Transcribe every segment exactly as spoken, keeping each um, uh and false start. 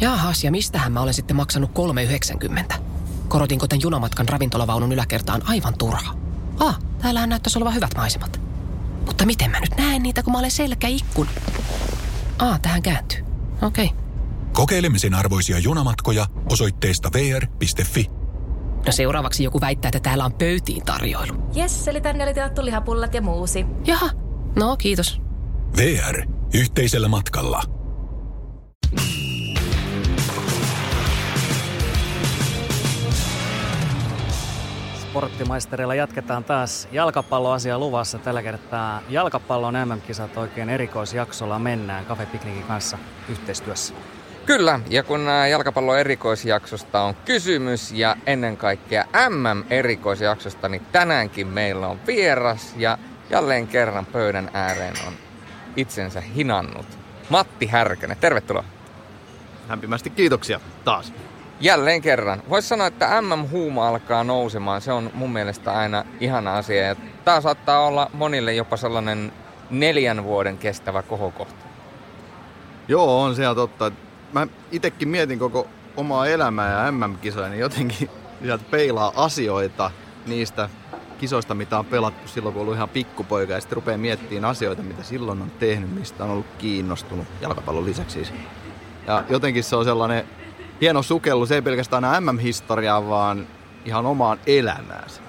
Jaahas, ja mistähän mä olen sitten maksanut kolme yhdeksänkymmentä? Korotinko tämän junamatkan ravintolavaunun yläkertaan aivan turhaa? Ah, täällähän näyttäisi olevan hyvät maisemat. Mutta miten mä nyt näen niitä, kun mä olen selkäikkun? Ah, tähän kääntyy. Okei. Okay. Kokeilemisen arvoisia junamatkoja osoitteesta vee är piste fi. No seuraavaksi joku väittää, että täällä on pöytiin tarjoilu. Jes, eli tänne oli tilattu lihapullat ja muusi. Jaha, no kiitos. vee är. Yhteisellä matkalla. Sporttimaisterilla jatketaan taas jalkapalloasia luvassa. Tällä kertaa jalkapallon äm äm-kisat oikein erikoisjaksolla mennään Café Picnicin kanssa yhteistyössä. Kyllä, ja kun jalkapallon erikoisjaksosta on kysymys ja ennen kaikkea äm äm-erikoisjaksosta, niin tänäänkin meillä on vieras ja jälleen kerran pöydän ääreen on itsensä hinannut Matti Härkönen. Tervetuloa. Lämpimästi kiitoksia taas. Jälleen kerran. Voisi sanoa, että äm äm-huuma alkaa nousemaan. Se on mun mielestä aina ihana asia. Ja tää saattaa olla monille jopa sellainen neljän vuoden kestävä kohokohta. Joo, on se totta. Mä itekin mietin koko omaa elämää ja äm äm-kisoja, niin jotenkin sieltä peilaa asioita niistä kisoista, mitä on pelattu silloin, kun on ollut ihan pikkupoika. Ja sitten rupeaa miettimään asioita, mitä silloin on tehnyt, mistä on ollut kiinnostunut jalkapallon lisäksi. Ja jotenkin se on sellainen hieno sukellus, ei pelkästään aina äm äm-historiaa, vaan ihan omaan elämäänsä.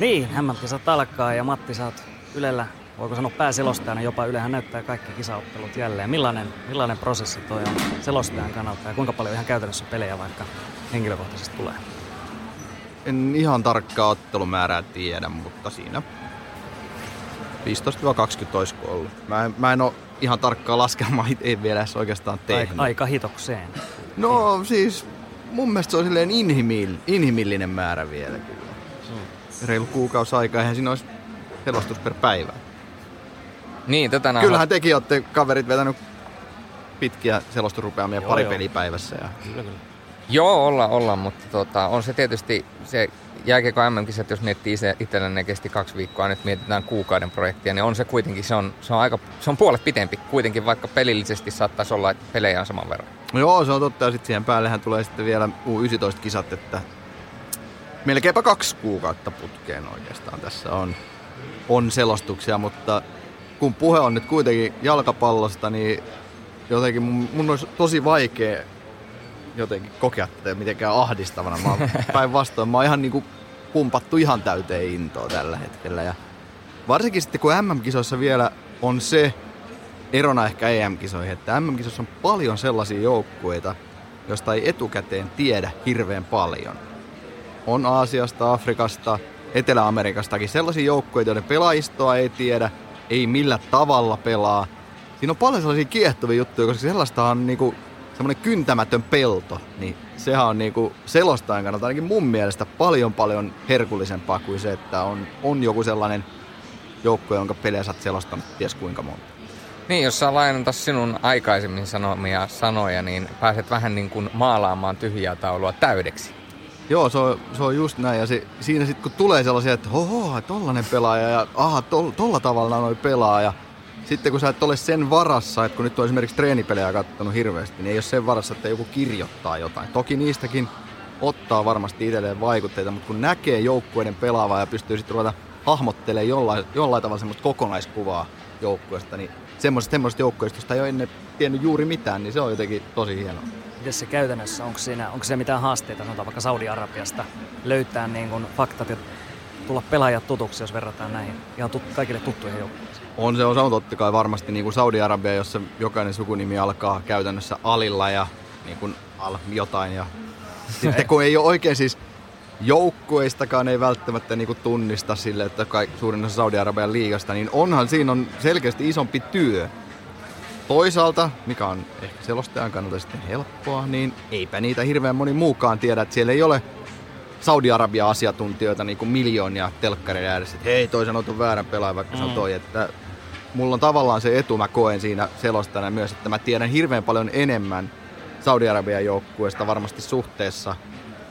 Niin, äm äm-kisat alkaa ja Matti, sä oot Ylellä, voiko sanoa pääselostajana jopa, Ylehän näyttää kaikki kisaottelut jälleen. Millainen, millainen prosessi toi on selostajan kannalta ja kuinka paljon ihan käytännössä pelejä vaikka henkilökohtaisesti tulee? En ihan tarkkaa ottelumäärää tiedä, mutta siinä viisitoista kaksikymmentä olisi ollut. Mä en, mä en ole ihan tarkkaa laskelmaa, ei vielä edes oikeastaan tehnyt. Aika, aika hitokseen. No siis mun mielestä se on silleen inhimill, inhimillinen määrä vielä kyllä. Reilu kuukausi aikaa, eihän siinä olisi selostus per päivä. Niin, tätä nähdään. Kyllähän tekin olette kaverit vetänyt pitkiä selosturupeamia pari joo. pelipäivässä. Ja... Kyllä, kyllä. Joo, ollaan, olla, mutta tota, on se tietysti se jääkiekko äm äm-kisat, jos miettii se itsellään, ne kesti kaksi viikkoa, nyt mietitään kuukauden projektia, niin on se kuitenkin, se on, se on, aika, se on puolet pitempi kuitenkin, vaikka pelillisesti saattaisi olla, että pelejä on saman verran. No joo, se on totta, ja sitten siihen päällehän tulee sitten vielä U yhdeksäntoista-kisat, että melkeinpä kaksi kuukautta putkeen oikeastaan tässä on, on selostuksia, mutta kun puhe on nyt kuitenkin jalkapallosta, niin jotenkin mun, mun olisi tosi vaikea jotenkin kokea tätä mitenkään ahdistavana. Päinvastoin mä oon ihan niin kuin pumpattu ihan täyteen intoa tällä hetkellä. Ja varsinkin sitten kun äm äm-kisoissa vielä on se erona ehkä ee äm-kisoihin, että äm äm-kisoissa on paljon sellaisia joukkueita, joista ei etukäteen tiedä hirveän paljon. On Aasiasta, Afrikasta, Etelä-Amerikastakin sellaisia joukkoja, joiden pelaajistoa ei tiedä, ei millä tavalla pelaa. Siinä on paljon sellaisia kiehtovia juttuja, koska sellaistahan on niinku semmoinen kyntämätön pelto. Niin sehän on niinku selostajan kannalta ainakin mun mielestä paljon paljon herkullisempaa kuin se, että on, on joku sellainen joukko, jonka pelejä sä oot selostanut ties kuinka monta. Niin, jos sä lainantas sinun aikaisemmin sanomia sanoja, niin pääset vähän niin kuin maalaamaan tyhjää taulua täydeksi. Joo, se on, se on just näin. Ja se, siinä sitten kun tulee sellaisia, että hoho, tollanen pelaaja ja aha, to, tolla tavalla noi pelaa. Ja sitten kun sä et ole sen varassa, että kun nyt on esimerkiksi treenipelejä katsonut hirveästi, niin ei ole sen varassa, että joku kirjoittaa jotain. Toki niistäkin ottaa varmasti itselleen vaikutteita, mutta kun näkee joukkueiden pelaavaa ja pystyy sitten ruveta hahmottelemaan jollain, jollain tavalla semmoista kokonaiskuvaa joukkueesta, niin semmoisesta joukkueesta, josta ei ole ennen tiennyt juuri mitään, niin se on jotenkin tosi hienoa. Miten se käytännössä, onko siinä, onko siinä mitään haasteita, sanotaan vaikka Saudi-Arabiasta, löytää niin kuin faktat ja tulla pelaajat tutuksi, jos verrataan näihin ihan tut, kaikille tuttuihin joukkueisiin? On se, on, se on totta kai varmasti niin kuin Saudi-Arabia, jossa jokainen sukunimi alkaa käytännössä alilla ja niin kuin al jotain. Ja sitten kun ei ole oikein siis joukkueistakaan ei välttämättä niin kuin tunnista sille, että kai, suurin osa Saudi-Arabian liigasta, niin onhan siinä on selkeästi isompi työ. Toisaalta, mikä on ehkä selostajan kannalta sitten helppoa, niin eipä niitä hirveän moni muukaan tiedä, että siellä ei ole Saudi-Arabia-asiantuntijoita niin kuin miljoonia telkkareiden ääressä, että hei, toi sanot on väärän pelaaja, vaikka mm. se on toi, että mulla on tavallaan se etu, mä koen siinä selostana myös, että mä tiedän hirveän paljon enemmän Saudi-Arabian joukkueesta varmasti suhteessa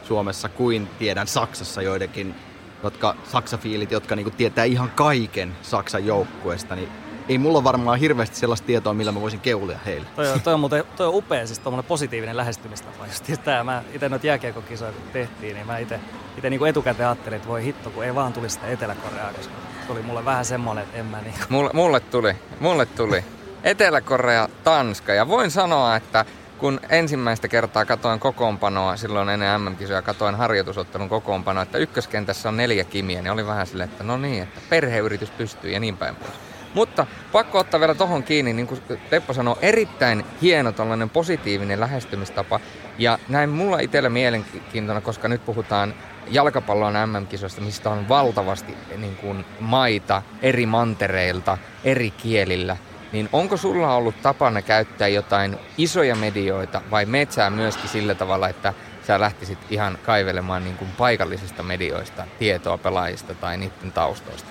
Suomessa kuin tiedän Saksassa joidenkin, jotka saksafiilit, jotka niinku tietää ihan kaiken Saksan joukkueesta, niin ei mulla varmaan hirveästi sellaista tietoa, millä mä voisin keulia heille. Toi on, toi on, muuten, toi on upea, siis tuommoinen positiivinen lähestymistapa. Just tää, mä ite noita jääkiekkokisoja kun tehtiin, niin mä ite, ite niinku etukäteen ajattelin, että voi hitto, kun ei vaan tuli sitä Etelä-Koreaa, koska tuli mulle vähän semmoinen, että en mä niinku... Mulle, mulle tuli, mulle tuli. Etelä-Korea, Tanska, ja voin sanoa, että kun ensimmäistä kertaa katoin kokoonpanoa, silloin ennen M M-kisoja katoin harjoitusottelun kokoonpanoa, että ykköskentässä on neljä kimiä, niin oli vähän silleen, että no niin, että perheyritys pystyy ja niin päin pois. Mutta pakko ottaa vielä tohon kiinni, niin kuin Teppo sanoo, erittäin hieno tällainen positiivinen lähestymistapa. Ja näin mulla itsellä mielenkiintona, koska nyt puhutaan jalkapallon M M-kisoista, mistä on valtavasti niin kuin maita eri mantereilta, eri kielillä. Niin onko sulla ollut tapana käyttää jotain isoja medioita vai metsää myöskin sillä tavalla, että sä lähtisit ihan kaivelemaan niin kuin paikallisista medioista, tietoa pelaajista tai niiden taustoista?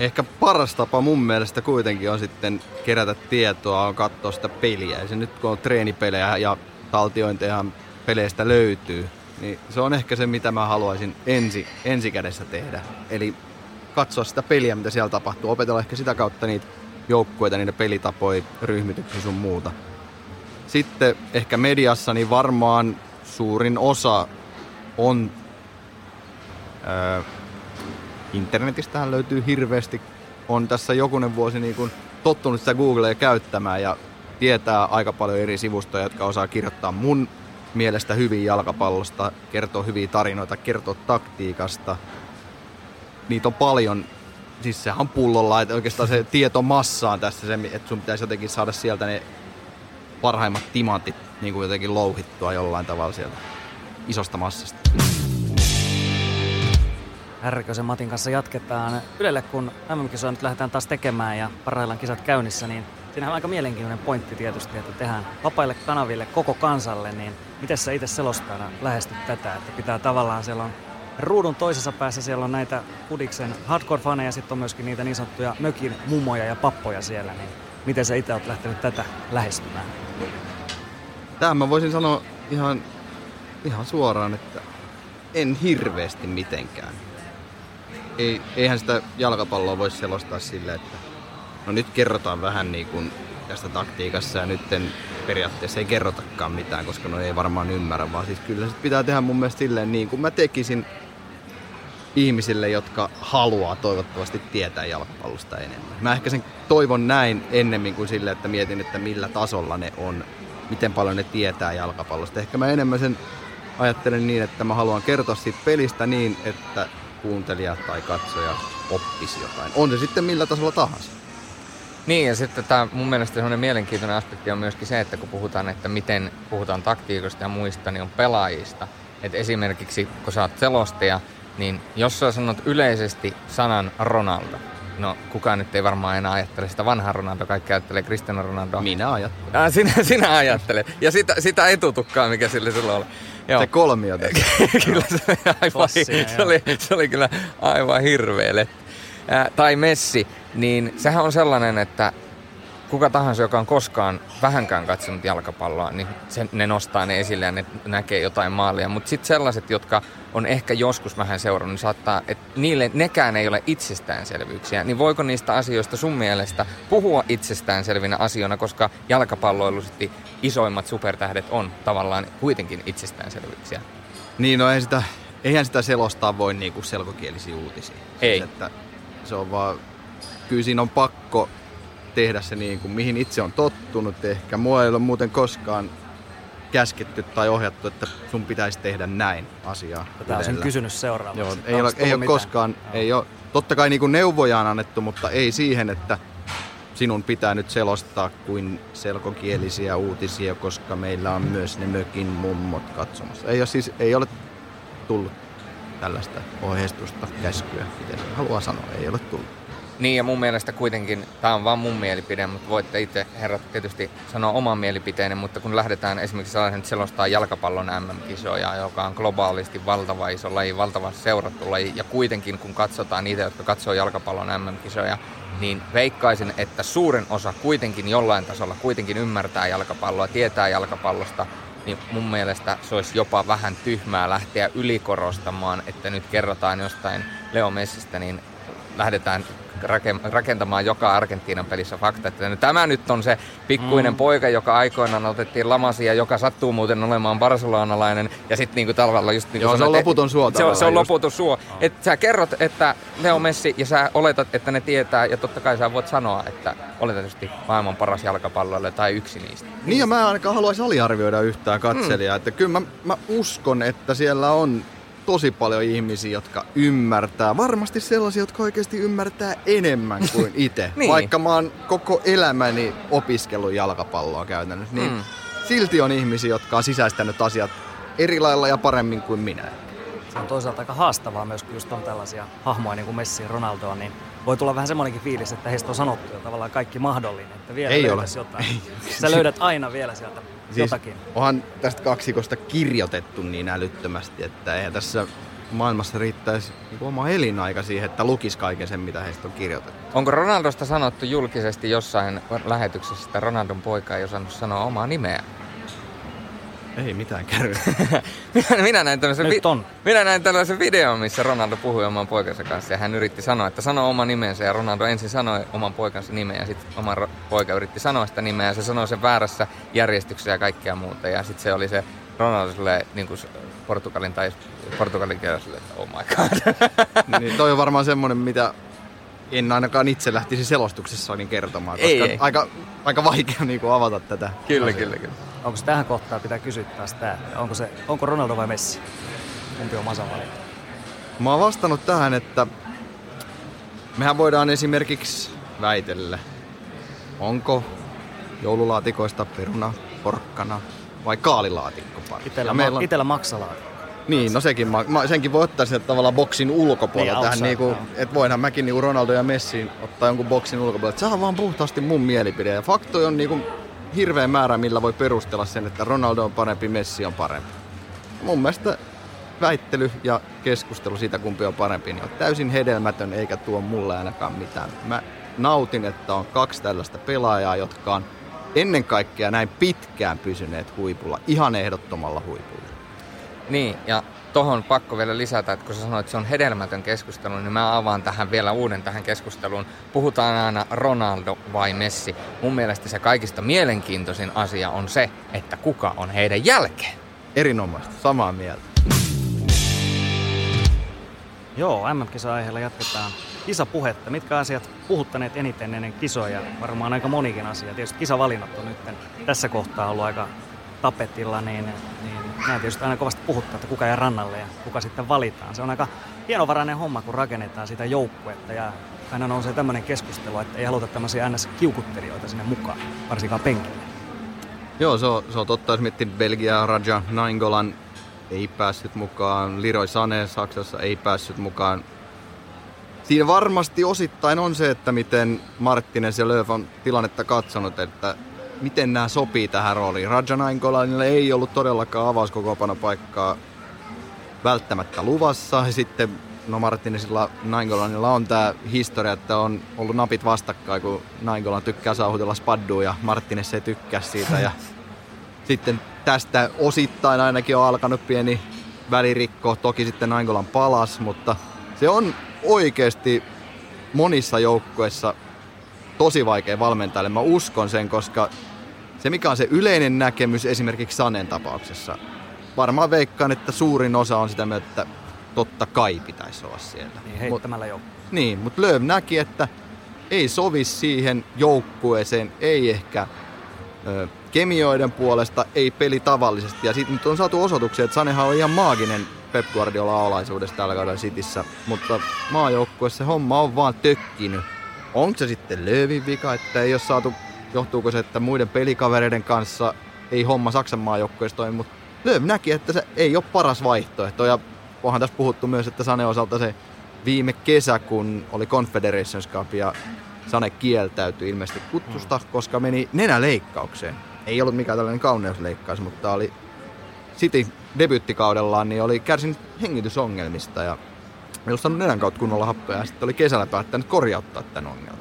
Ehkä paras tapa mun mielestä kuitenkin on sitten kerätä tietoa, on katsoa sitä peliä. Ja se nyt kun on treenipelejä ja taltiointeja peleistä löytyy, niin se on ehkä se, mitä mä haluaisin ensi, ensikädessä tehdä. Eli katsoa sitä peliä, mitä siellä tapahtuu. Opetella ehkä sitä kautta niitä joukkueita, niitä pelitapoja, ryhmityksiä sun muuta. Sitten ehkä mediassa niin varmaan suurin osa on... Öö, Internetistähän löytyy hirveästi. On tässä jokunen vuosi niin kuin tottunut sitä Googlea käyttämään ja tietää aika paljon eri sivustoja, jotka osaa kirjoittaa mun mielestä hyvin jalkapallosta, kertoo hyviä tarinoita, kertoo taktiikasta. Niitä on paljon. Siis sehän on pullolla, että oikeastaan se tietomassa on tässä se, että sun pitäisi jotenkin saada sieltä ne parhaimmat timantit niin kuin jotenkin louhittua jollain tavalla sieltä isosta massasta. Härkösen Matin kanssa jatketaan Ylelle, kun M M-kisoja nyt lähdetään taas tekemään ja parhaillaan kisat käynnissä, niin siinähän on aika mielenkiintoinen pointti tietysti, että tehdään vapaille kanaville koko kansalle, niin miten sä itse selostajana lähestyt tätä, että pitää tavallaan siellä on ruudun toisessa päässä, siellä on näitä Kudiksen hardcore-faneja ja sitten on myöskin niitä niin sanottuja mökin mummoja ja pappoja siellä, niin miten sä itse oot lähtenyt tätä lähestymään? Tähän mä voisin sanoa ihan, ihan suoraan, että en hirveästi mitenkään. Ei, eihän sitä jalkapalloa voisi selostaa sillä, että no nyt kerrotaan vähän niin kuin tästä taktiikassa ja nyt periaatteessa ei kerrotakaan mitään, koska no ei varmaan ymmärrä, vaan siis kyllä sit pitää tehdä mun mielestä silleen niin kuin mä tekisin ihmisille, jotka haluaa toivottavasti tietää jalkapallosta enemmän. Mä ehkä sen toivon näin ennemmin kuin silleen, että mietin, että millä tasolla ne on, miten paljon ne tietää jalkapallosta. Ehkä mä enemmän sen ajattelen niin, että mä haluan kertoa siitä pelistä niin, että kuuntelija tai katsoja oppisi jotain. On se sitten millä tasolla tahansa. Niin, ja sitten tämä mun mielestä semmoinen mielenkiintoinen aspekti on myöskin se, että kun puhutaan, että miten puhutaan taktiikosta ja muista, niin on pelaajista. Että esimerkiksi, kun sä oot selostaja, niin jos sä sanot yleisesti sanan Ronaldo, no kukaan nyt ei varmaan enää ajattele sitä vanhaa Ronaldoa, kaikki ajattelee Cristiano Ronaldoa. Minä ajattelen. Ah, sinä, sinä ajattelet. Ja sitä, sitä etutukkaa, mikä sille silloin oli. Joo. Se kolmio tässä. Kyllä se oli aivan, Fossia, se oli, se oli kyllä aivan hirveele. Ää, tai Messi, niin sehän on sellainen, että kuka tahansa, joka on koskaan vähänkään katsonut jalkapalloa, niin se, ne nostaa ne esille ja ne näkee jotain maalia. Mutta sitten sellaiset, jotka on ehkä joskus vähän seurannut, niin saattaa, että niille nekään ei ole itsestäänselvyyksiä. Niin voiko niistä asioista sun mielestä puhua itsestäänselvinä asioina, koska jalkapalloilusti isoimmat supertähdet on tavallaan kuitenkin itsestäänselvyyksiä? Niin, no eihän sitä, eihän sitä selostaa voi niinku selkokielisiä uutisia. Ei. Siis, että se on vaan, kyllä siinä on pakko tehdä se niin kuin mihin itse on tottunut ehkä. Mua ei ole muuten koskaan käsketty tai ohjattu, että sun pitäisi tehdä näin asiaa. Tätä on sen kysynyt seuraavaksi. Joo, ei ole, ei ole koskaan, Joo. ei ole. Totta kai niin kuin neuvoja on annettu, mutta ei siihen, että sinun pitää nyt selostaa kuin selkokielisiä uutisia, koska meillä on myös ne mökin mummot katsomassa. Ei ole, siis, ei ole tullut tällaista ohjeistusta, käskyä, miten se haluaa sanoa, ei ole tullut. Niin, ja mun mielestä kuitenkin, tämä on vaan mun mielipide, mutta voitte itse herrat tietysti sanoa oman mielipiteenne, mutta kun lähdetään esimerkiksi sellaisen selostaa jalkapallon M M-kisoja, joka on globaalisti valtava iso laji, valtavasti seurattu laji, ja kuitenkin kun katsotaan niitä, jotka katsoo jalkapallon M M-kisoja, niin veikkaisin, että suurin osa kuitenkin jollain tasolla kuitenkin ymmärtää jalkapalloa, tietää jalkapallosta, niin mun mielestä se olisi jopa vähän tyhmää lähteä ylikorostamaan, että nyt kerrotaan jostain Leo Messistä, niin lähdetään rakentamaan joka Argentiinan pelissä fakta, että tämä nyt on se pikkuinen mm. poika, joka aikoinaan otettiin lamasia, joka sattuu muuten olemaan barcelonalainen, ja sitten niinku tavallaan just niin kuin... Joo, se on loputon suo. Se on, se on loputon suo. Oh. Että sä kerrot, että Leo Messi, ja sä oletat, että ne tietää, ja totta kai sä voit sanoa, että oletetusti maailman paras jalkapalloilija tai yksi niistä. Niin, ja mä ainakaan haluaisin aliarvioida yhtään katselijaa, mm. että kyllä mä, mä uskon, että siellä on tosi paljon ihmisiä, jotka ymmärtää. Varmasti sellaisia, jotka oikeasti ymmärtää enemmän kuin itse. Niin. Vaikka mä oon koko elämäni opiskellut jalkapalloa käytännössä, niin mm. silti on ihmisiä, jotka on sisäistänyt asiat eri lailla ja paremmin kuin minä. Se on toisaalta aika haastavaa myös, kun just on tällaisia hahmoja niin kuin Messi ja Ronaldoa, niin voi tulla vähän semmoinenkin fiilis, että heistä on sanottu jo tavallaan kaikki mahdollinen, että vielä ei löydäisi ole jotain. Ei. Sä löydät aina vielä sieltä. Siis onhan tästä kaksikosta kirjoitettu niin älyttömästi, että eihän tässä maailmassa riittäisi oma elinaika siihen, että lukisi kaiken sen, mitä heistä on kirjoitettu. Onko Ronaldosta sanottu julkisesti jossain lähetyksessä, että Ronaldon poika ei osannut sanoa omaa nimeä? Ei mitään kärryä. minä, näin vi- minä näin tällaisen videon, missä Ronaldo puhui oman poikansa kanssa ja hän yritti sanoa, että sano oma nimensä. Ja Ronaldo ensin sanoi oman poikansa nimeä ja sitten oma ro- poika yritti sanoa sitä nimeä ja se sanoi sen väärässä järjestyksessä ja kaikkea muuta. Ja sitten se oli se Ronaldo silleen, niin kuin portugalin tai portugalin kielellä silleen, että oh my god. niin, toi on varmaan semmoinen, mitä en ainakaan itse lähtisi selostuksessa niin kertomaan, koska ei, ei. Aika, aika vaikea niin kuin avata tätä. Kyllä, asiaa. kyllä, kyllä. Onko se tähän kohtaan pitää kysyä taas tää? Onko, se, onko Ronaldo vai Messi? Kumpi on masan valinta? Mä oon vastannut tähän, että mehän voidaan esimerkiksi väitellä, onko joululaatikoista peruna, porkkana vai kaalilaatikko pari. Itellä, ma- on... itellä maksalaatikko. Niin, no sekin, ma- senkin voi ottaa sieltä tavallaan boksin ulkopuolella niin, tähän. Niinku, että voinhan mäkin niinku Ronaldo ja Messi ottaa jonkun boksin ulkopuolella. Se on vaan puhtaasti mun mielipide ja faktoja on niinku... hirveä määrä, millä voi perustella sen, että Ronaldo on parempi, Messi on parempi. Mun mielestä väittely ja keskustelu siitä, kumpi on parempi, niin on täysin hedelmätön eikä tuo mulle ainakaan mitään. Mä nautin, että on kaksi tällaista pelaajaa, jotka on ennen kaikkea näin pitkään pysyneet huipulla, ihan ehdottomalla huipulla. Niin, ja tohon pakko vielä lisätä, että kun sä sanoit, että se on hedelmätön keskustelu, niin mä avaan tähän vielä uuden tähän keskusteluun. Puhutaan aina Ronaldo vai Messi. Mun mielestä se kaikista mielenkiintoisin asia on se, että kuka on heidän jälkeen. Erinomaista, samaa mieltä. Joo, M M-kisa-aiheella jatketaan kisapuhetta. Mitkä asiat puhuttaneet eniten ennen kisoja? Varmaan aika monikin asia. Tietysti kisavalinnat on nyt tässä kohtaa ollut aika tapetilla, niin... niin näin tietysti aina kovasti puhuttaa, että kuka jää rannalle ja kuka sitten valitaan. Se on aika hienovarainen homma, kun rakennetaan sitä joukkuetta ja aina nousee tämmöinen keskustelu, että ei haluta tämmöisiä N S-kiukuttelijoita sinne mukaan, varsinkaan penkille. Joo, se on, se on totta, jos miettii Belgia, Radja Nainggolan ei päässyt mukaan, Leroy Sané Saksassa ei päässyt mukaan. Siinä varmasti osittain on se, että miten Marttinez ja Lööf on tilannetta katsonut, että miten nämä sopii tähän rooliin. Radja Nainggolanilla ei ollut todellakaan avauskokoonpanopaikkaa välttämättä luvassa. Ja sitten no Martinezilla Nainggolanilla on tämä historia, että on ollut napit vastakkain, kun Nainggolan tykkää sauhutella spaddua ja Martinez ei tykkää siitä. Ja sitten tästä osittain ainakin on alkanut pieni välirikko. Toki sitten Nainggolan palasi, mutta se on oikeasti monissa joukkueissa tosi vaikea valmentajalle. Mä uskon sen, koska se mikä on se yleinen näkemys esimerkiksi Sanen tapauksessa, varmaan veikkaan, että suurin osa on sitä mieltä, että totta kai pitäisi olla siellä. Niin, heittämällä joukkueen. Niin, mutta Lööv näki, että ei sovi siihen joukkueeseen, ei ehkä ö, kemioiden puolesta, ei peli tavallisesti. Ja sitten on saatu osoituksia, että Sanehan on ihan maaginen Pep Guardiola-alaisuudessa tällä kaudella Cityssä, mutta maajoukkueessa homma on vaan tökkinyt. Onko se sitten Löövin vika, että ei ole saatu, johtuuko se, että muiden pelikavereiden kanssa ei homma Saksan maajoukkueessa toimi, mutta Lööv näki, että se ei ole paras vaihtoehto. Ja onhan tässä puhuttu myös, että Sanen osalta se viime kesä, kun oli Confederations Cup ja Sane kieltäytyi ilmeisesti kutsusta, koska meni nenäleikkaukseen. Ei ollut mikään tällainen kauneusleikkaus, mutta oli City debyyttikaudellaan, niin oli kärsinyt hengitysongelmista ja ei ollut saanut nenän kautta kunnolla happoja ja sitten oli kesällä päättänyt korjauttaa tämän ongelman.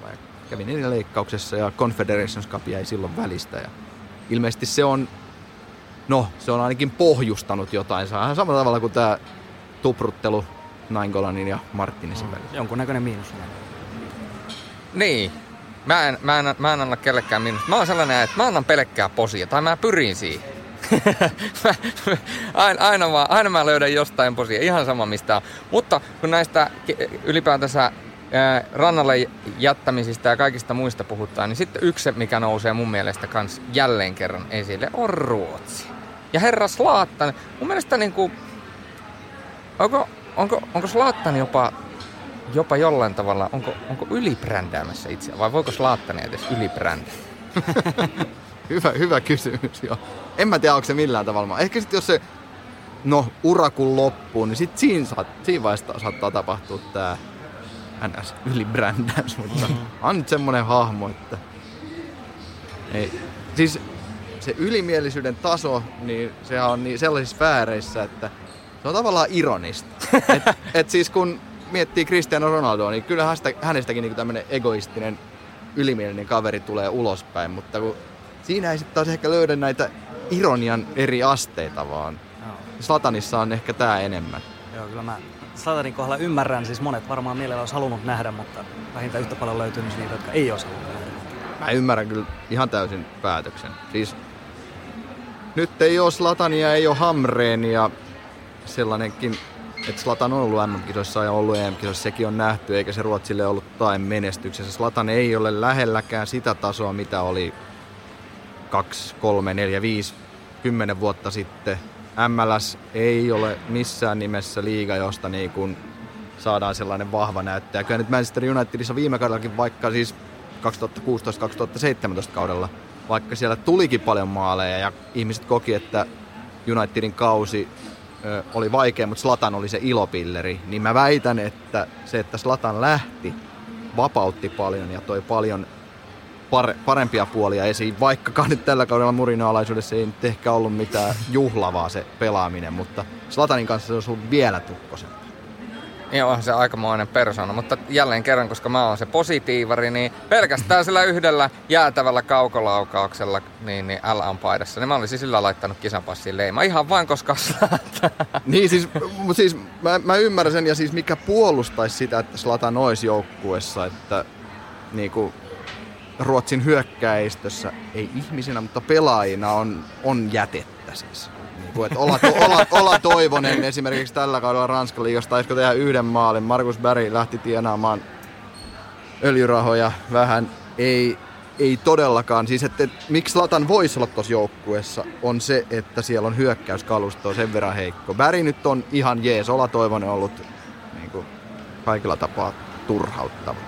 kävi niiden leikkauksessa ja Confederations Cup jäi silloin välistä. Ja ilmeisesti se on, no se on ainakin pohjustanut jotain. Saahan samalla tavalla kuin tämä tupruttelu Nainggolanin ja Martinisin mm. välillä. Jonkunnäköinen miinus. Niin. Mä en, mä, en, mä en anna kellekään miinusta. Mä oon sellainen, että mä annan pelkkää posia. Tai mä pyrin siihen. mä, aina, aina, mä, aina mä löydän jostain posia. Ihan sama mistään. Mutta kun näistä ylipäätänsä ää, rannalle jättämisistä ja kaikista muista puhutaan, niin sitten yksi, mikä nousee mun mielestä kans jälleen kerran esille, on Ruotsi. Ja herra Zlatan. Mun mielestä niinku... Onko, onko, onko Zlatan jopa... Jopa jollain tavalla, onko, onko ylibrändäämässä itseään, vai voiko Zlatan edes ylibrändää? hyvä, hyvä kysymys, joo. En mä tiedä, onko se millään tavalla. Ehkä sitten jos se, no, ura kun loppuu, niin sitten siinä, saat, siinä vaiheessa saattaa tapahtua tää ns. Ylibrändäys, mutta on nyt semmonen hahmo, että ei. Siis se ylimielisyyden taso, niin sehän on niin sellaisissa vääreissä, että se on tavallaan ironista. Että et siis kun... miettii Cristiano Ronaldoa, niin kyllähän sitä, hänestäkin niin tämmöinen egoistinen, ylimielinen kaveri tulee ulospäin, mutta kun siinä ei sitten taas ehkä löydä näitä ironian eri asteita, vaan joo. Zlatanissa on ehkä tää enemmän. Joo, kyllä mä Zlatanin kohdalla ymmärrän, siis monet varmaan mielellä olisi halunnut nähdä, mutta vähintään yhtä paljon löytyy niitä, jotka ei olisi halunnut nähdä. Mä ymmärrän kyllä ihan täysin päätöksen. Siis nyt ei ole Zlatania, ei ole Hamreen ja sellainenkin... Että Zlatan on ollut M M-kisoissa ja ollut E M-kisoissa, sekin on nähty, eikä se Ruotsille ollut tae menestyksessä. Zlatan ei ole lähelläkään sitä tasoa, mitä oli kaksi, kolme, neljä, viisi, kymmenen vuotta sitten. M L S ei ole missään nimessä liiga, josta niin kun saadaan sellainen vahva näyttäjä. Kyllä nyt Manchester Unitedissa viime kaudellakin, vaikka siis kaksituhattakuusitoista kaksituhattaseitsemäntoista kaudella, vaikka siellä tulikin paljon maaleja ja ihmiset koki, että Unitedin kausi oli vaikea, mutta Zlatan oli se ilopilleri, niin mä väitän, että se, että Zlatan lähti, vapautti paljon ja toi paljon par- parempia puolia esiin, vaikkakaan nyt tällä kaudella murinoalaisuudessa ei nyt ehkä ollut mitään juhlavaa se pelaaminen, mutta Zlatanin kanssa se olisi ollut vielä tukkosen. Joo, on se aikamoinen persona, mutta jälleen kerran, koska mä oon se positiivari, niin pelkästään sillä yhdellä jäätävällä kaukolaukauksella, niin, niin L on paidassa, niin mä olisin sillä laittanut kisanpassiin leima. Ihan vain, koska Zlatan. Niin siis, siis mä, mä ymmärrän sen, ja siis mikä puolustaisi sitä, että Zlatan olisi joukkuessa, että niinku Ruotsin hyökkäistössä, ei ihmisinä, mutta pelaajina on, on jätettä siis. Ola, Ola, Ola Toivonen esimerkiksi tällä kaudella Ranska-liigassa taisiko tehdä yhden maalin. Markus Berg lähti tienaamaan öljyrahoja vähän. Ei, ei todellakaan. Siis, että, että, miksi Zlatan voisi olla tuossa joukkueessa on se, että siellä on hyökkäyskalustoa sen verran heikko. Berg nyt on ihan jees. Ola Toivonen on ollut niin kuin, kaikilla tapaa turhauttava.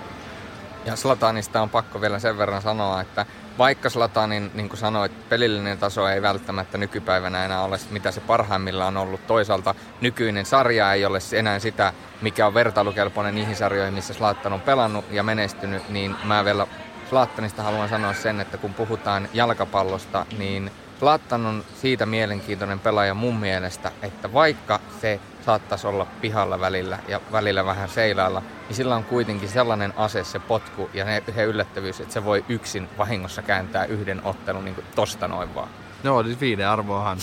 Ja Zlatanista on pakko vielä sen verran sanoa, että vaikka Zlatanin, niin kuin sanoit, pelillinen taso ei välttämättä nykypäivänä enää ole, mitä se parhaimmillaan on ollut. Toisaalta nykyinen sarja ei ole enää sitä, mikä on vertailukelpoinen niihin sarjoihin, missä Zlatan on pelannut ja menestynyt. Niin mä vielä Zlatanista haluan sanoa sen, että kun puhutaan jalkapallosta, niin Zlatan on siitä mielenkiintoinen pelaaja mun mielestä, että vaikka se saattaisi olla pihalla välillä ja välillä vähän seilailla, niin sillä on kuitenkin sellainen ase, se potku ja ne, se yllättävyys, että se voi yksin vahingossa kääntää yhden ottelun niin kuin tosta noin vaan. No, siis viiden arvoahan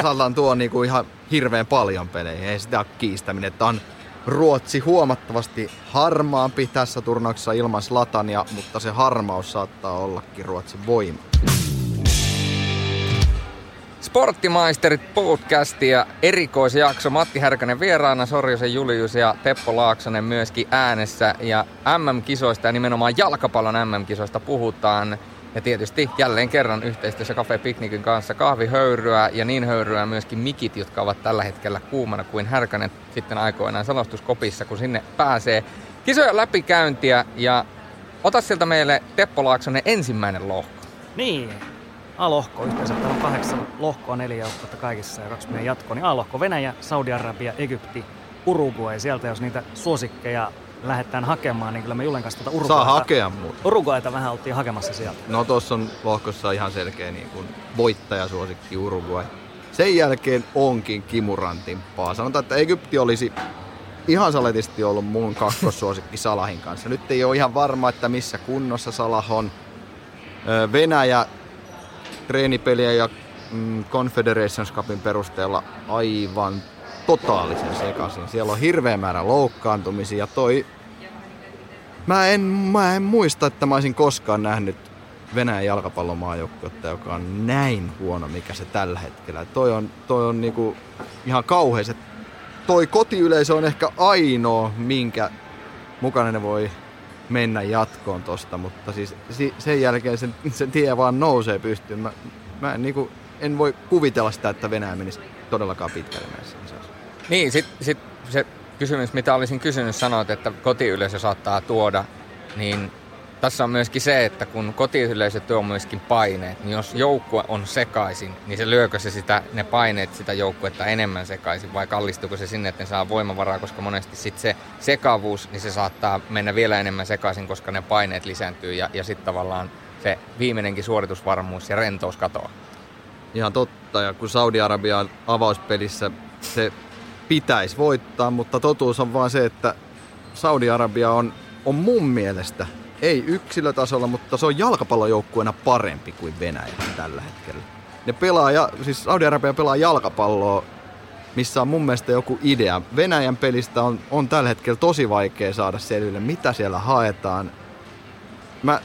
Zlatan tuo niin kuin ihan hirveän paljon pelejä, ei sitä ole kiistäminen. Tämä on Ruotsi huomattavasti harmaampi tässä turnauksessa ilman Zlatania, mutta se harmaus saattaa ollakin Ruotsin voima. Sporttimaisterit podcastia erikoisjakso. Matti Härkönen vieraana, Sorjosen Julius ja Teppo Laaksonen myöskin äänessä. Ja M M-kisoista ja nimenomaan jalkapallon M M-kisoista puhutaan. Ja tietysti jälleen kerran yhteistyössä Café Picnicin kanssa kahvihöyryä ja niin höyryä myöskin mikit, jotka ovat tällä hetkellä kuumana kuin Härkönen sitten aikoinaan selostuskopissa, kun sinne pääsee. Kisojen läpikäyntiä ja ota sieltä meille Teppo Laaksonen ensimmäinen lohko. Niin. A-lohko yhteensä. Täällä on kahdeksan lohkoa, neljä joukkuetta kaikissa ja kaksi meidän jatkoa. Niin A-lohko Venäjä, Saudi-Arabia, Egypti, Uruguay. Sieltä jos niitä suosikkeja lähdetään hakemaan, niin kyllä me Julen kanssa tätä Uruguayta... Saa hakea muuta. Uruguayta vähän oltiin hakemassa sieltä. No tuossa on lohkossa ihan selkeä niin kuin voittajasuosikki Uruguay. Sen jälkeen onkin kimurantimpaa. Sanotaan, että Egypti olisi ihan saletisti ollut mun kakkossuosikki Salahin kanssa. Nyt ei ole ihan varma, että missä kunnossa Salah on. Venäjä treenipeliä ja mm, Confederations Cupin perusteella aivan totaalisen sekaisin. Siellä on hirveä määrä loukkaantumisia. Toi, mä, en, mä en muista, että mä olisin koskaan nähnyt Venäjän jalkapallomaajoukkuetta, joka on näin huono, mikä se tällä hetkellä. Toi on, toi on niinku ihan kauhea. Se, toi kotiyleisö on ehkä ainoa, minkä mukana ne voi mennä jatkoon tosta, mutta siis sen jälkeen sen, sen tie vaan nousee pystyyn. Mä, mä en, niinku, en voi kuvitella sitä, että Venäjä menisi todellakaan pitkälle näissä asioissa. Niin, sit, sit se kysymys, mitä olisin kysynyt, sanoit, että kotiyleisö saattaa tuoda, niin tässä on myöskin se, että kun kotiyleisö tuo myöskin paineet, niin jos joukkue on sekaisin, niin se lyökö se sitä, ne paineet sitä joukkuetta enemmän sekaisin, vai kallistuuko se sinne, että ne saa voimavaraa, koska monesti sitten se sekavuus, niin se saattaa mennä vielä enemmän sekaisin, koska ne paineet lisääntyy ja, ja sitten tavallaan se viimeinenkin suoritusvarmuus ja rentous katoaa. Ihan totta, ja kun Saudi-Arabian avauspelissä se pitäisi voittaa, mutta totuus on vaan se, että Saudi-Arabia on, on mun mielestä, ei yksilötasolla, mutta se on jalkapallojoukkueena parempi kuin Venäjä tällä hetkellä. Ne pelaa, siis Saudi-Arabia pelaa jalkapalloa, missä on mun mielestä joku idea. Venäjän pelistä on, on tällä hetkellä tosi vaikea saada selville, mitä siellä haetaan. Mä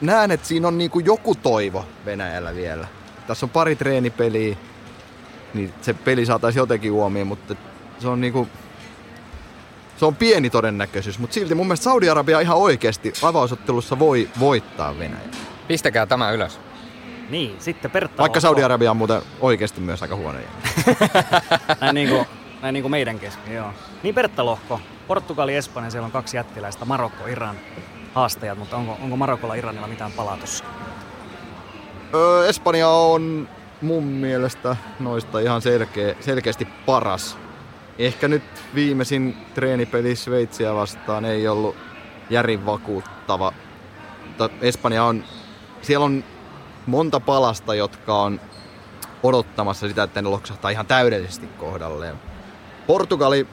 näen, että siinä on niin kuin joku toivo Venäjällä vielä. Tässä on pari treenipeliä, niin se peli saataisiin jotenkin huomioon, mutta se on niinku... Se on pieni todennäköisyys, mutta silti mun mielestä Saudi-Arabia ihan oikeasti avausottelussa voi voittaa Venäjä. Pistäkää tämä ylös. Niin, sitten Pertta. Vaikka Saudi-Arabia on muuten oikeasti myös aika huono. näin, niin kuin, näin niin kuin meidän kesken, joo. Niin Pertta Lohko, Portugali, Espanja, siellä on kaksi jättiläistä, Marokko, Iran haastajat, mutta onko, onko Marokolla Iranilla mitään palaa tuossa? Öö, Espanja on mun mielestä noista ihan selkeä, selkeästi paras. Ehkä nyt viimeisin treenipeli Sveitsiä vastaan ei ollut järin vakuuttava. Espanja on, siellä on monta palasta, jotka on odottamassa sitä, että ne loksahtaa ihan täydellisesti kohdalleen. Portugali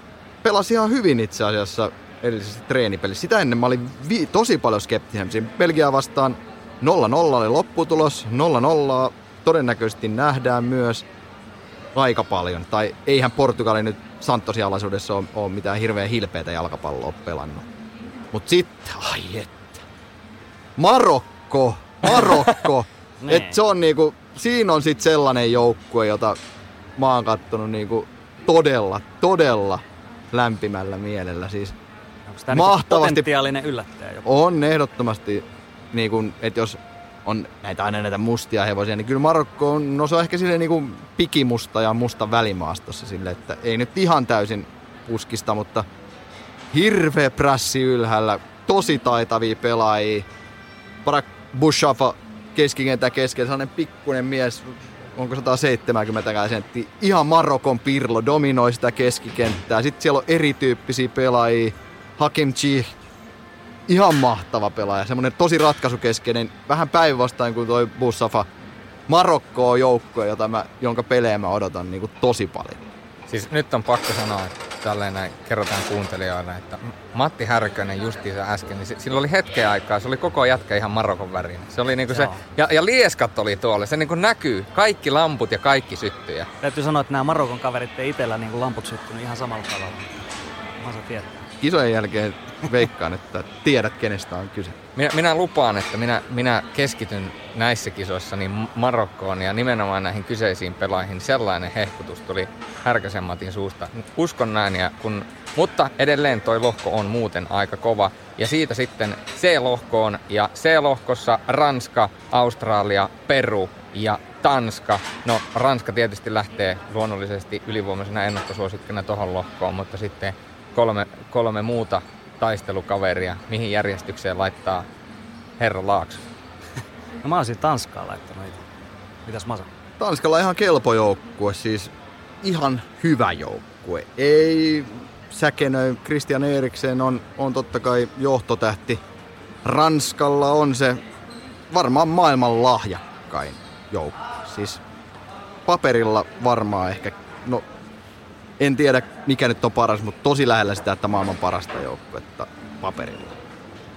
pelasi ihan hyvin itse asiassa edellisessä treenipelissä. Sitä ennen mä olin vi- tosi paljon skeptisempi. Belgiaa vastaan nolla nolla oli lopputulos, nolla nolla todennäköisesti nähdään myös aika paljon. Tai eihän Portugali nyt Santosin alaisuudessa on, on mitään hirveän hilpeätä jalkapalloa pelannut. Mut sitten, ai että, Marokko, Marokko, et se on niinku, siinä on sit sellainen joukkue, jota mä oon kattonut niinku todella, todella lämpimällä mielellä. Siis onko tää mahtavasti niinku potentiaalinen yllättäjä joku? On ehdottomasti, niinku, että jos on näitä aina näitä mustia hevosia, niin kyllä Marokko on, no se on ehkä silleen niin kuin pikimusta ja musta välimaastossa sille, että ei nyt ihan täysin puskista, mutta hirveä prässi ylhäällä, tosi taitavia pelaajia. Barak Bushafa keskikentä keskellä, sellainen pikkuinen mies, onko sata seitsemänkymmentä senttiä, ihan Marokon Pirlo, dominoi sitä keskikenttää. Sitten siellä on erityyppisiä pelaajia, Hakim Ziyech, ihan mahtava pelaaja, semmoinen tosi ratkaisukeskeinen, vähän päinvastainen kuin toi Bussafa. Marokko on joukko, jota mä, jonka pelejä mä odotan niin kuin tosi paljon. Siis nyt on pakko sanoa, että tälleen näin kerrotaan kuuntelijoille, että Matti Härkönen justiinsa äsken, niin sillä oli hetken aikaa, se oli koko jätkä ihan Marokon värin. Se oli niinku se, ja, ja lieskat oli tuolla, se niinku näkyy, kaikki lamput ja kaikki syttyjä. Täytyy sanoa, että nämä Marokon kaverit ei itsellä niinku lamput syttynyt ihan samalla tavalla. Mä sä tiedät. Kisojen jälkeen veikkaan, että tiedät, kenestä on kyse. Minä, minä lupaan, että minä, minä keskityn näissä kisoissa niin Marokkoon ja nimenomaan näihin kyseisiin pelaajiin. Sellainen hehkutus tuli Härkösen Matin suusta. Uskon näin, ja kun, mutta edelleen toi lohko on muuten aika kova. Ja siitä sitten C-lohkoon, ja C-lohkossa Ranska, Australia, Peru ja Tanska. No, Ranska tietysti lähtee luonnollisesti ylivoimaisena ennakkosuosikkina tohon lohkoon, mutta sitten Kolme, kolme muuta taistelukaveria, mihin järjestykseen laittaa herra Laakso? No mä olisin Tanskaa laittanut itse. Mitäs Masa? Tanskalla ihan kelpo joukkue, siis ihan hyvä joukkue. Ei säkenöi, Christian Eriksen on, on totta kai johtotähti. Ranskalla on se varmaan maailman lahjakkain joukkue. Siis paperilla varmaan ehkä, no en tiedä mikä nyt on paras, mutta tosi lähellä sitä, että maailman parasta joukkuetta paperilla.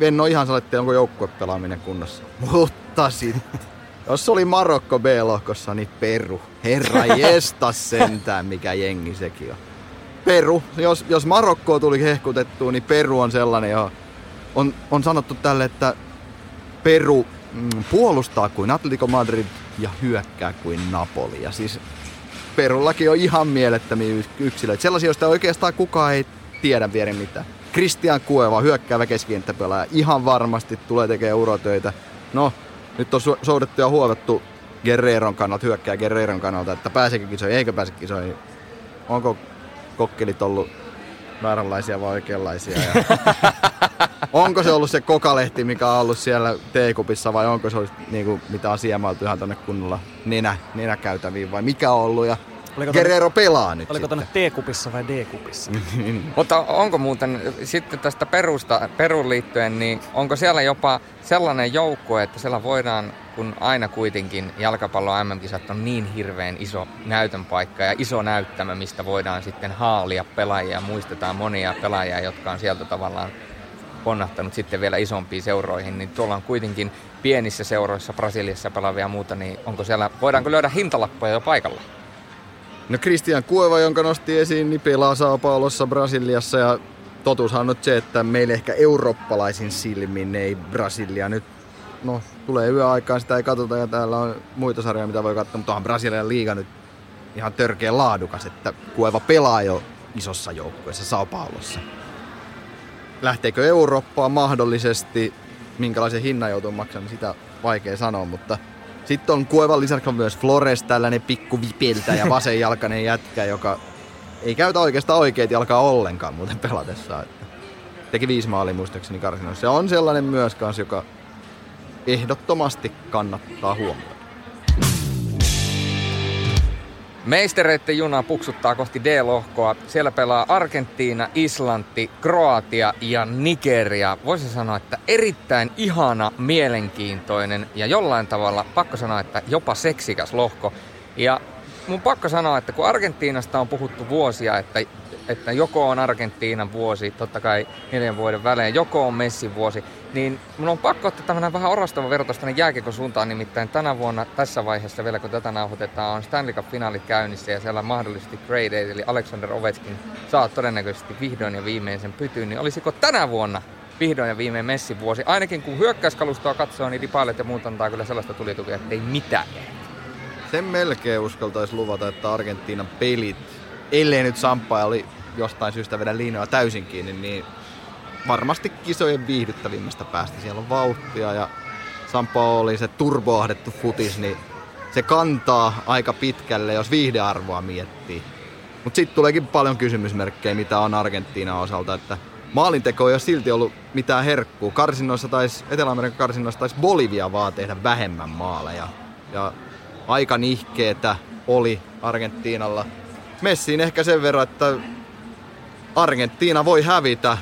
En ole ihan sanottu, onko joukkuepelaaminen kunnossa. Mutta sitten, jos oli Marokko B-lohkossa, niin Peru. Herra jesta sentään, mikä jengi sekin on. Peru. Jos, jos Marokkoa tuli hehkutettua, niin Peru on sellainen, johon on, on sanottu tälle, että Peru mm, puolustaa kuin Atletico Madrid ja hyökkää kuin Napoli. Ja siis Perullakin on ihan mielettömiä yksilöitä. Sellaisia, joista oikeastaan kukaan ei tiedä vielä mitään. Christian Cueva, hyökkäävä keskikenttäpelaaja, ihan varmasti tulee tekemään urotöitä. No, nyt on su- soudettu ja huovattu Guerreiron kannalta, hyökkää Guerreiron kannalta, että pääseekö kisoihin, eikö pääse kisoihin. Onko kokkelit ollut vääränlaisia vai oikeanlaisia? Ja onko se ollut se kokalehti, mikä on ollut siellä teekupissa, vai onko se ollut niinku, mitä on siemaltu ihan tonne kunnolla nenä, nenäkäytäviin, vai mikä on ollut? Ja oliko Guerreiro tonne, pelaa nyt. Oliko sitten tonne T-kupissa vai D-kupissa? Mutta onko muuten sitten tästä perusta, Perun liittyen, niin onko siellä jopa sellainen joukko, että siellä voidaan, kun aina kuitenkin jalkapallo M M-kisat on niin hirveän iso näytön paikka ja iso näyttämä, mistä voidaan sitten haalia pelaajia. Muistetaan monia pelaajia, jotka on sieltä tavallaan ponnahtanut sitten vielä isompiin seuroihin, niin tuolla on kuitenkin pienissä seuroissa, Brasiliassa pelaavia ja muuta, niin onko siellä, voidaanko löydä hintalappuja jo paikalla? No Christian Cueva, jonka nosti esiin, niin pelaa Sao Paulossa Brasiliassa, ja totuushan on se, että meille ehkä eurooppalaisin silmin ei Brasilia nyt, no tulee yöaikaan, sitä ei katsota ja täällä on muita sarjoja, mitä voi katsoa, mutta onhan Brasilian liiga nyt ihan törkeä laadukas, että Cueva pelaa jo isossa joukkueessa Sao Paulossa. Lähteekö Eurooppaan mahdollisesti, minkälaisen hinnan joutuu maksamaan, sitä vaikea sanoa, mutta sitten on Cuevan lisäksi myös Flores, tällainen pikku vipeltäjä, vasenjalkainen jätkä, joka ei käytä oikeastaan oikeat jalkaa ollenkaan muuten pelatessaan. Teki viisi maalia muistaakseni karsinoissa. Se on sellainen myös kanssa, joka ehdottomasti kannattaa huomioida. Meistereiden juna puksuttaa kohti D-lohkoa. Siellä pelaa Argentiina, Islanti, Kroatia ja Nigeria. Voisi sanoa, että erittäin ihana, mielenkiintoinen ja jollain tavalla pakko sanoa, että jopa seksikäs lohko. Ja mun pakko sanoa, että kun Argentiinasta on puhuttu vuosia, että, että joko on Argentiinan vuosi, totta kai neljän vuoden välein, joko on Messin vuosi, niin mun on pakko ottaa tämmöinen vähän orastava vertaus tänne jääkiekon suuntaan, nimittäin tänä vuonna tässä vaiheessa vielä, kun tätä nauhoitetaan, on Stanley Cup-finaalit käynnissä ja siellä mahdollisesti Grey Day, eli Alexander Ovechkin saa todennäköisesti vihdoin ja viimein sen pytyn, niin olisiko tänä vuonna vihdoin ja viimein Messin vuosi? Ainakin kun hyökkäyskalustoa katsoo, niin dipailet ja muut antaa kyllä sellaista tulitukea, ettei mitään. Sen melkein uskaltaisi luvata, että Argentiinan pelit, ellei nyt Samppa oli jostain syystä vedä liinoja täysin kiinni, niin varmasti kisojen viihdyttävimmästä päästä. Siellä on vauhtia ja Samppa oli se turboahdettu futis, niin se kantaa aika pitkälle, jos viihdearvoa miettii. Mutta sitten tuleekin paljon kysymysmerkkejä, mitä on Argentiinan osalta, että maalinteko ei ole silti ollut mitään herkkuu. Karsinnoissa taisi, Etelä-Amerikan karsinnoissa taisi Bolivia vaan tehdä vähemmän maaleja. Ja aika nihkeetä oli Argentiinalla. Messiin ehkä sen verran, että Argentiina voi hävitä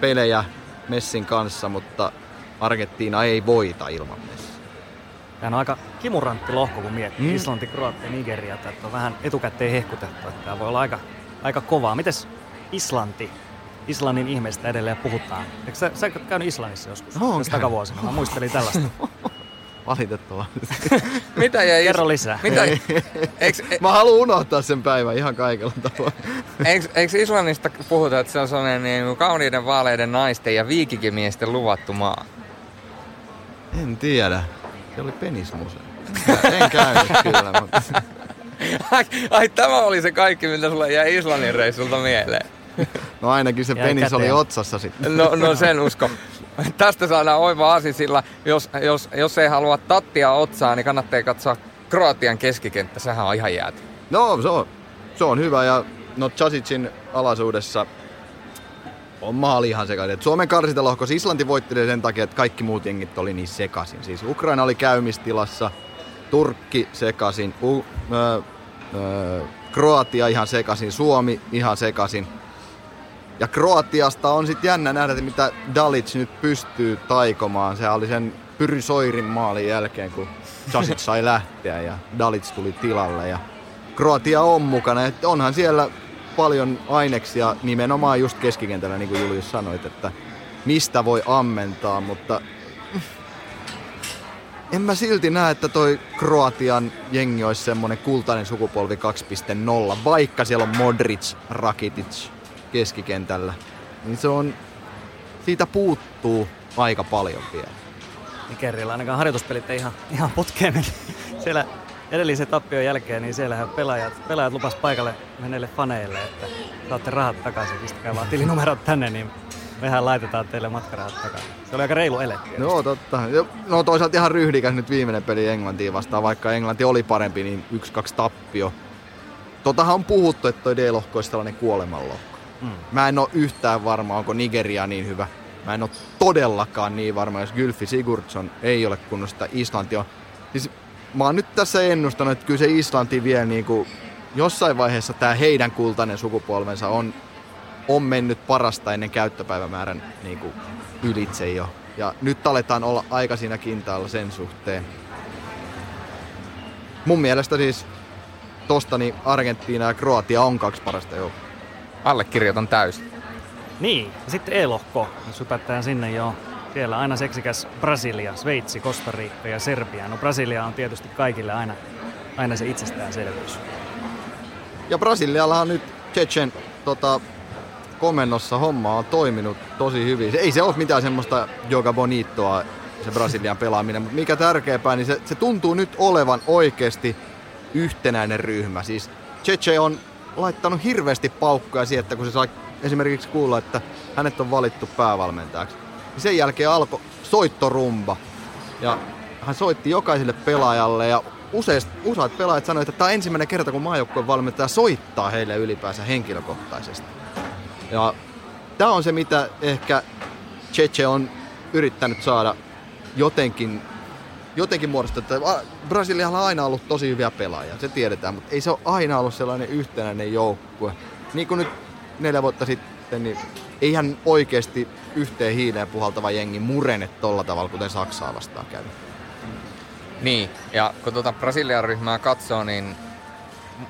pelejä Messin kanssa, mutta Argentiina ei voita ilman Messi. Tämä on aika kimurantti lohko, kun miettii mm. Islanti, Kroatia, Nigeria, että on vähän etukäteen hehkutettu. Että tämä voi olla aika, aika kovaa. Mites Islanti? Islannin ihmeistä edelleen puhutaan. Eikö sä, sä käynyt Islannissa joskus? No, on takavuosina. Mä muistelin tällaista. Valitettavasti. Mitä jäi? Kerro lisää. Mitä? Eiks, e- Mä haluan unohtaa sen päivän ihan kaikella tavalla. Eiks, eiks Islannista puhuta, että se on sellainen niin kauniiden vaaleiden naisten ja viikikimiesten luvattu maa? En tiedä. Se oli penismuseo. En käynyt kyllä, mutta ai, ai tämä oli se kaikki, mitä sulla jäi Islannin reissulta mieleen. No ainakin se jäi penis käteen. Oli otsassa sitten. No, no sen uskon. Tästä saadaan oiva asi, sillä jos, jos, jos ei halua tattia otsaa, niin kannattaa katsoa Kroatian keskikenttä. Sehän on ihan jääty. No, se on, se on hyvä. Ja no Časicin alaisuudessa on maali ihan sekaisin. Suomen karsintalohkossa Islanti voitti sen takia, että kaikki muut jengit oli niin sekaisin. Siis Ukraina oli käymistilassa, Turkki sekaisin, U- ö, ö, Kroatia ihan sekaisin, Suomi ihan sekaisin. Ja Kroatiasta on sitten jännä nähdä, mitä Dalic nyt pystyy taikomaan. Se oli sen Pyry Soirin maalin jälkeen, kun Časić sai lähteä ja Dalic tuli tilalle. Ja Kroatia on mukana. Et onhan siellä paljon aineksia nimenomaan just keskikentällä, niin kuin Julius sanoit, että mistä voi ammentaa, mutta en mä silti näe, että toi Kroatian jengi olisi semmonen kultainen sukupolvi kaksi piste nolla, vaikka siellä on Modric, Rakitic keskikentällä. Niin se on, siitä puuttuu aika paljon vielä. Ikerillä ainakaan harjoituspelit ei ihan, ihan putkeen meni. Siellä edellisen tappion jälkeen, niin siellähän pelaajat, pelaajat lupas paikalle menneille faneille, että saatte rahat takaisin, pistäkää vaan tilinumerot tänne, niin mehän laitetaan teille matkarahat takaisin. Se oli aika reilu ele. No totta. No toisaalta ihan ryhdikäs nyt viimeinen peli Englantiin vastaan, vaikka Englanti oli parempi, niin yksi kaksi tappio. Totahan on puhuttu, että toi D-lohko olisi tällainen kuolemanlohko. Mm. Mä en ole yhtään varma, onko Nigeria niin hyvä. Mä en ole todellakaan niin varma, jos Gylfi Sigurdsson ei ole kunnosta Islanti on. Siis mä oon nyt tässä ennustanut, että kyllä se Islanti vielä niin kuin jossain vaiheessa tää heidän kultainen sukupolvensa on, on mennyt parasta ennen käyttöpäivämäärän niin kuin ylitse jo. Ja nyt aletaan olla aika siinä kintaalla sen suhteen. Mun mielestä siis tosta niin Argentiina ja Kroatia on kaksi parasta joukkoa. Allekirjoitan täysin. Niin, ja sitten E-lohko, jos hypätään sinne jo. Siellä aina seksikäs Brasilia, Sveitsi, Costa Rica ja Serbia. No Brasilia on tietysti kaikille aina, aina se itsestäänselvyys. Ja Brasiliallahan nyt Chechen tota, komennossa homma on toiminut tosi hyvin. Ei se ole mitään semmoista joga bonitoa se Brasilian pelaaminen, mutta mikä tärkeämpää, niin se, se tuntuu nyt olevan oikeasti yhtenäinen ryhmä. Siis Chechen on laittanut hirveästi paukkuja siihen, että kun se sai esimerkiksi kuulla, että hänet on valittu päävalmentajaksi. Sen jälkeen alkoi soittorumba. Ja hän soitti jokaiselle pelaajalle ja useat, useat pelaajat sanoivat, että tämä on ensimmäinen kerta, kun maajoukkueen valmentaja soittaa heille ylipäänsä henkilökohtaisesti. Ja tämä on se, mitä ehkä Cheche on yrittänyt saada jotenkin, jotenkin muodostettua. Brasilialla on aina ollut tosi hyviä pelaajia, se tiedetään, mutta ei se ole aina ollut sellainen yhtenäinen joukkue. Niin kuin nyt neljä vuotta sitten, niin eihän oikeasti yhteen hiileen puhaltava jengi murene tolla tavalla, kuten Saksaa vastaan kävi. Niin, ja kun tuota Brasilian ryhmää katsoo, niin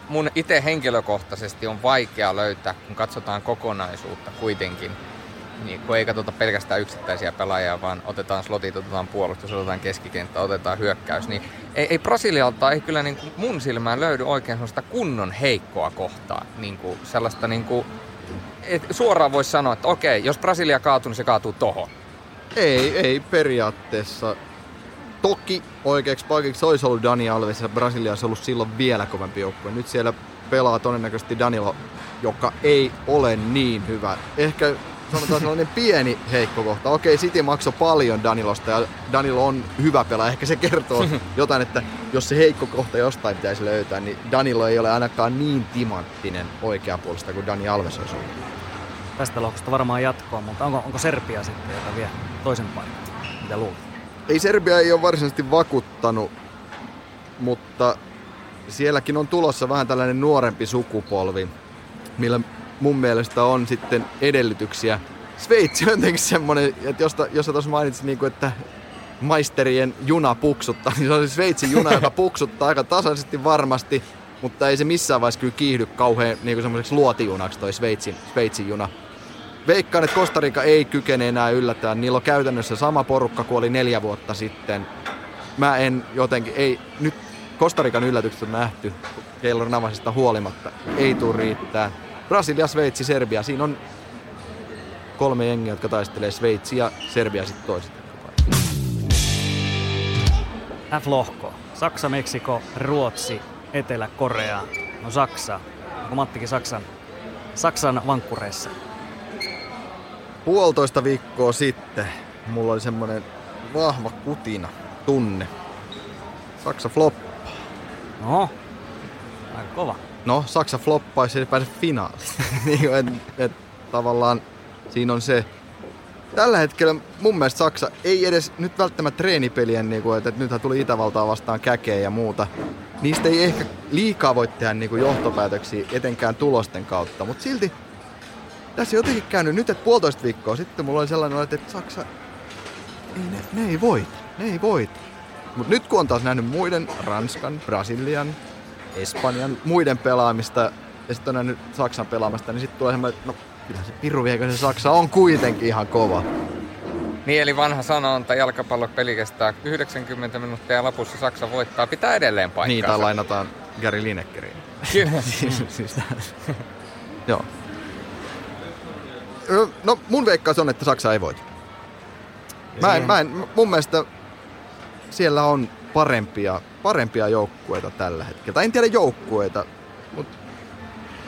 mun itse henkilökohtaisesti on vaikea löytää, kun katsotaan kokonaisuutta kuitenkin. Niin, kun ei katsota pelkästään yksittäisiä pelaajia, vaan otetaan slotit, otetaan puolustus, otetaan keskikenttä, otetaan hyökkäys. Niin ei, ei Brasilialta ei kyllä niin kuin mun silmään löydy oikein sellaista kunnon heikkoa kohtaa. Niin kuin sellaista niin kuin et suoraan voisi sanoa, että okei, jos Brasilia kaatuu, niin se kaatuu tohon. Ei, ei periaatteessa. Toki oikeaksi paikiksi olisi ollut Dani Alves ja Brasilia olisi ollut silloin vielä kovempi joukkue. Nyt siellä pelaa todennäköisesti Danilo, joka ei ole niin hyvä. Ehkä sanotaan sellainen pieni heikko kohta. Okei, City maksoi paljon Danilosta ja Danilo on hyvä pelaaja. Ehkä se kertoo jotain, että jos se heikko kohta jostain pitäisi löytää, niin Danilo ei ole ainakaan niin timanttinen oikeapuolista kuin Dani Alves olisi ollut. Tästä lohkosta varmaan jatkoa, mutta onko, onko Serbia sitten jotain vielä toisen paikan? Mitä luulet? Ei, Serbia ei ole varsinaisesti vakuuttanut, mutta sielläkin on tulossa vähän tällainen nuorempi sukupolvi, millä mun mielestä on sitten edellytyksiä. Sveitsi on jotenkin semmoinen, että josta, jos sä tuossa mainitsit, niin kuin, että maisterien juna puksuttaa, niin se on se Sveitsin juna, joka puksuttaa aika tasaisesti varmasti, mutta ei se missään vaiheessa kyllä kiihdy kauhean niin kuin semmoiseksi luotijunaksi toi Sveitsin, Sveitsin juna. Veikkaan, että Costa Rica ei kykene enää yllätään. Niillä on käytännössä sama porukka kuin oli neljä vuotta sitten. Mä en jotenkin, ei, nyt Costa Rican yllätykset on nähty, Keilor Navasista huolimatta, ei tule riittää. Brasilia, Sveitsi, Serbia. Siinä on kolme jengiä, jotka taistelee. Sveitsi ja Serbia sitten toiset. F-lohko. Saksa, Meksiko, Ruotsi, Etelä-Korea. No Saksa. Onko Mattikin Saksan, Saksan vankkureissa? Puolitoista viikkoa sitten mulla oli semmoinen vahva kutina tunne. Saksa floppaa. No, aika kova. No, Saksa floppaisi ja pääsee finaaliin. et, et, tavallaan siinä on se. Tällä hetkellä mun mielestä Saksa ei edes nyt välttämättä treenipelien, niin kuin, että, että nythän tuli Itävaltaa vastaan käkeä ja muuta. Niistä ei ehkä liikaa voi tehdä niin kuin johtopäätöksiä etenkään tulosten kautta, mutta silti tässä on jotenkin käynyt nyt, että puolitoista viikkoa sitten mulla oli sellainen, että Saksa, ei, ne, ne ei voita, ne ei voita. Mutta nyt kun on taas nähnyt muiden, Ranskan, Brasilian, Espanjan, muiden pelaamista, ja sitten on nyt Saksan pelaamasta, niin sitten tulee semmoinen, että no kyllähän se piru viekö se Saksa on kuitenkin ihan kova. Niin, eli vanha sana on, että jalkapallopeli kestää yhdeksänkymmentä minuuttia ja lopussa Saksa voittaa. Pitää edelleen paikkaansa. Niitä lainataan Gary Linekeriin. Kyllä. siis, siis Joo. No, mun veikkaus on, että Saksa ei voita. Mä en, mä en, mun mielestä siellä on parempia, parempia joukkueita tällä hetkellä. Tai en tiedä joukkueita, mutta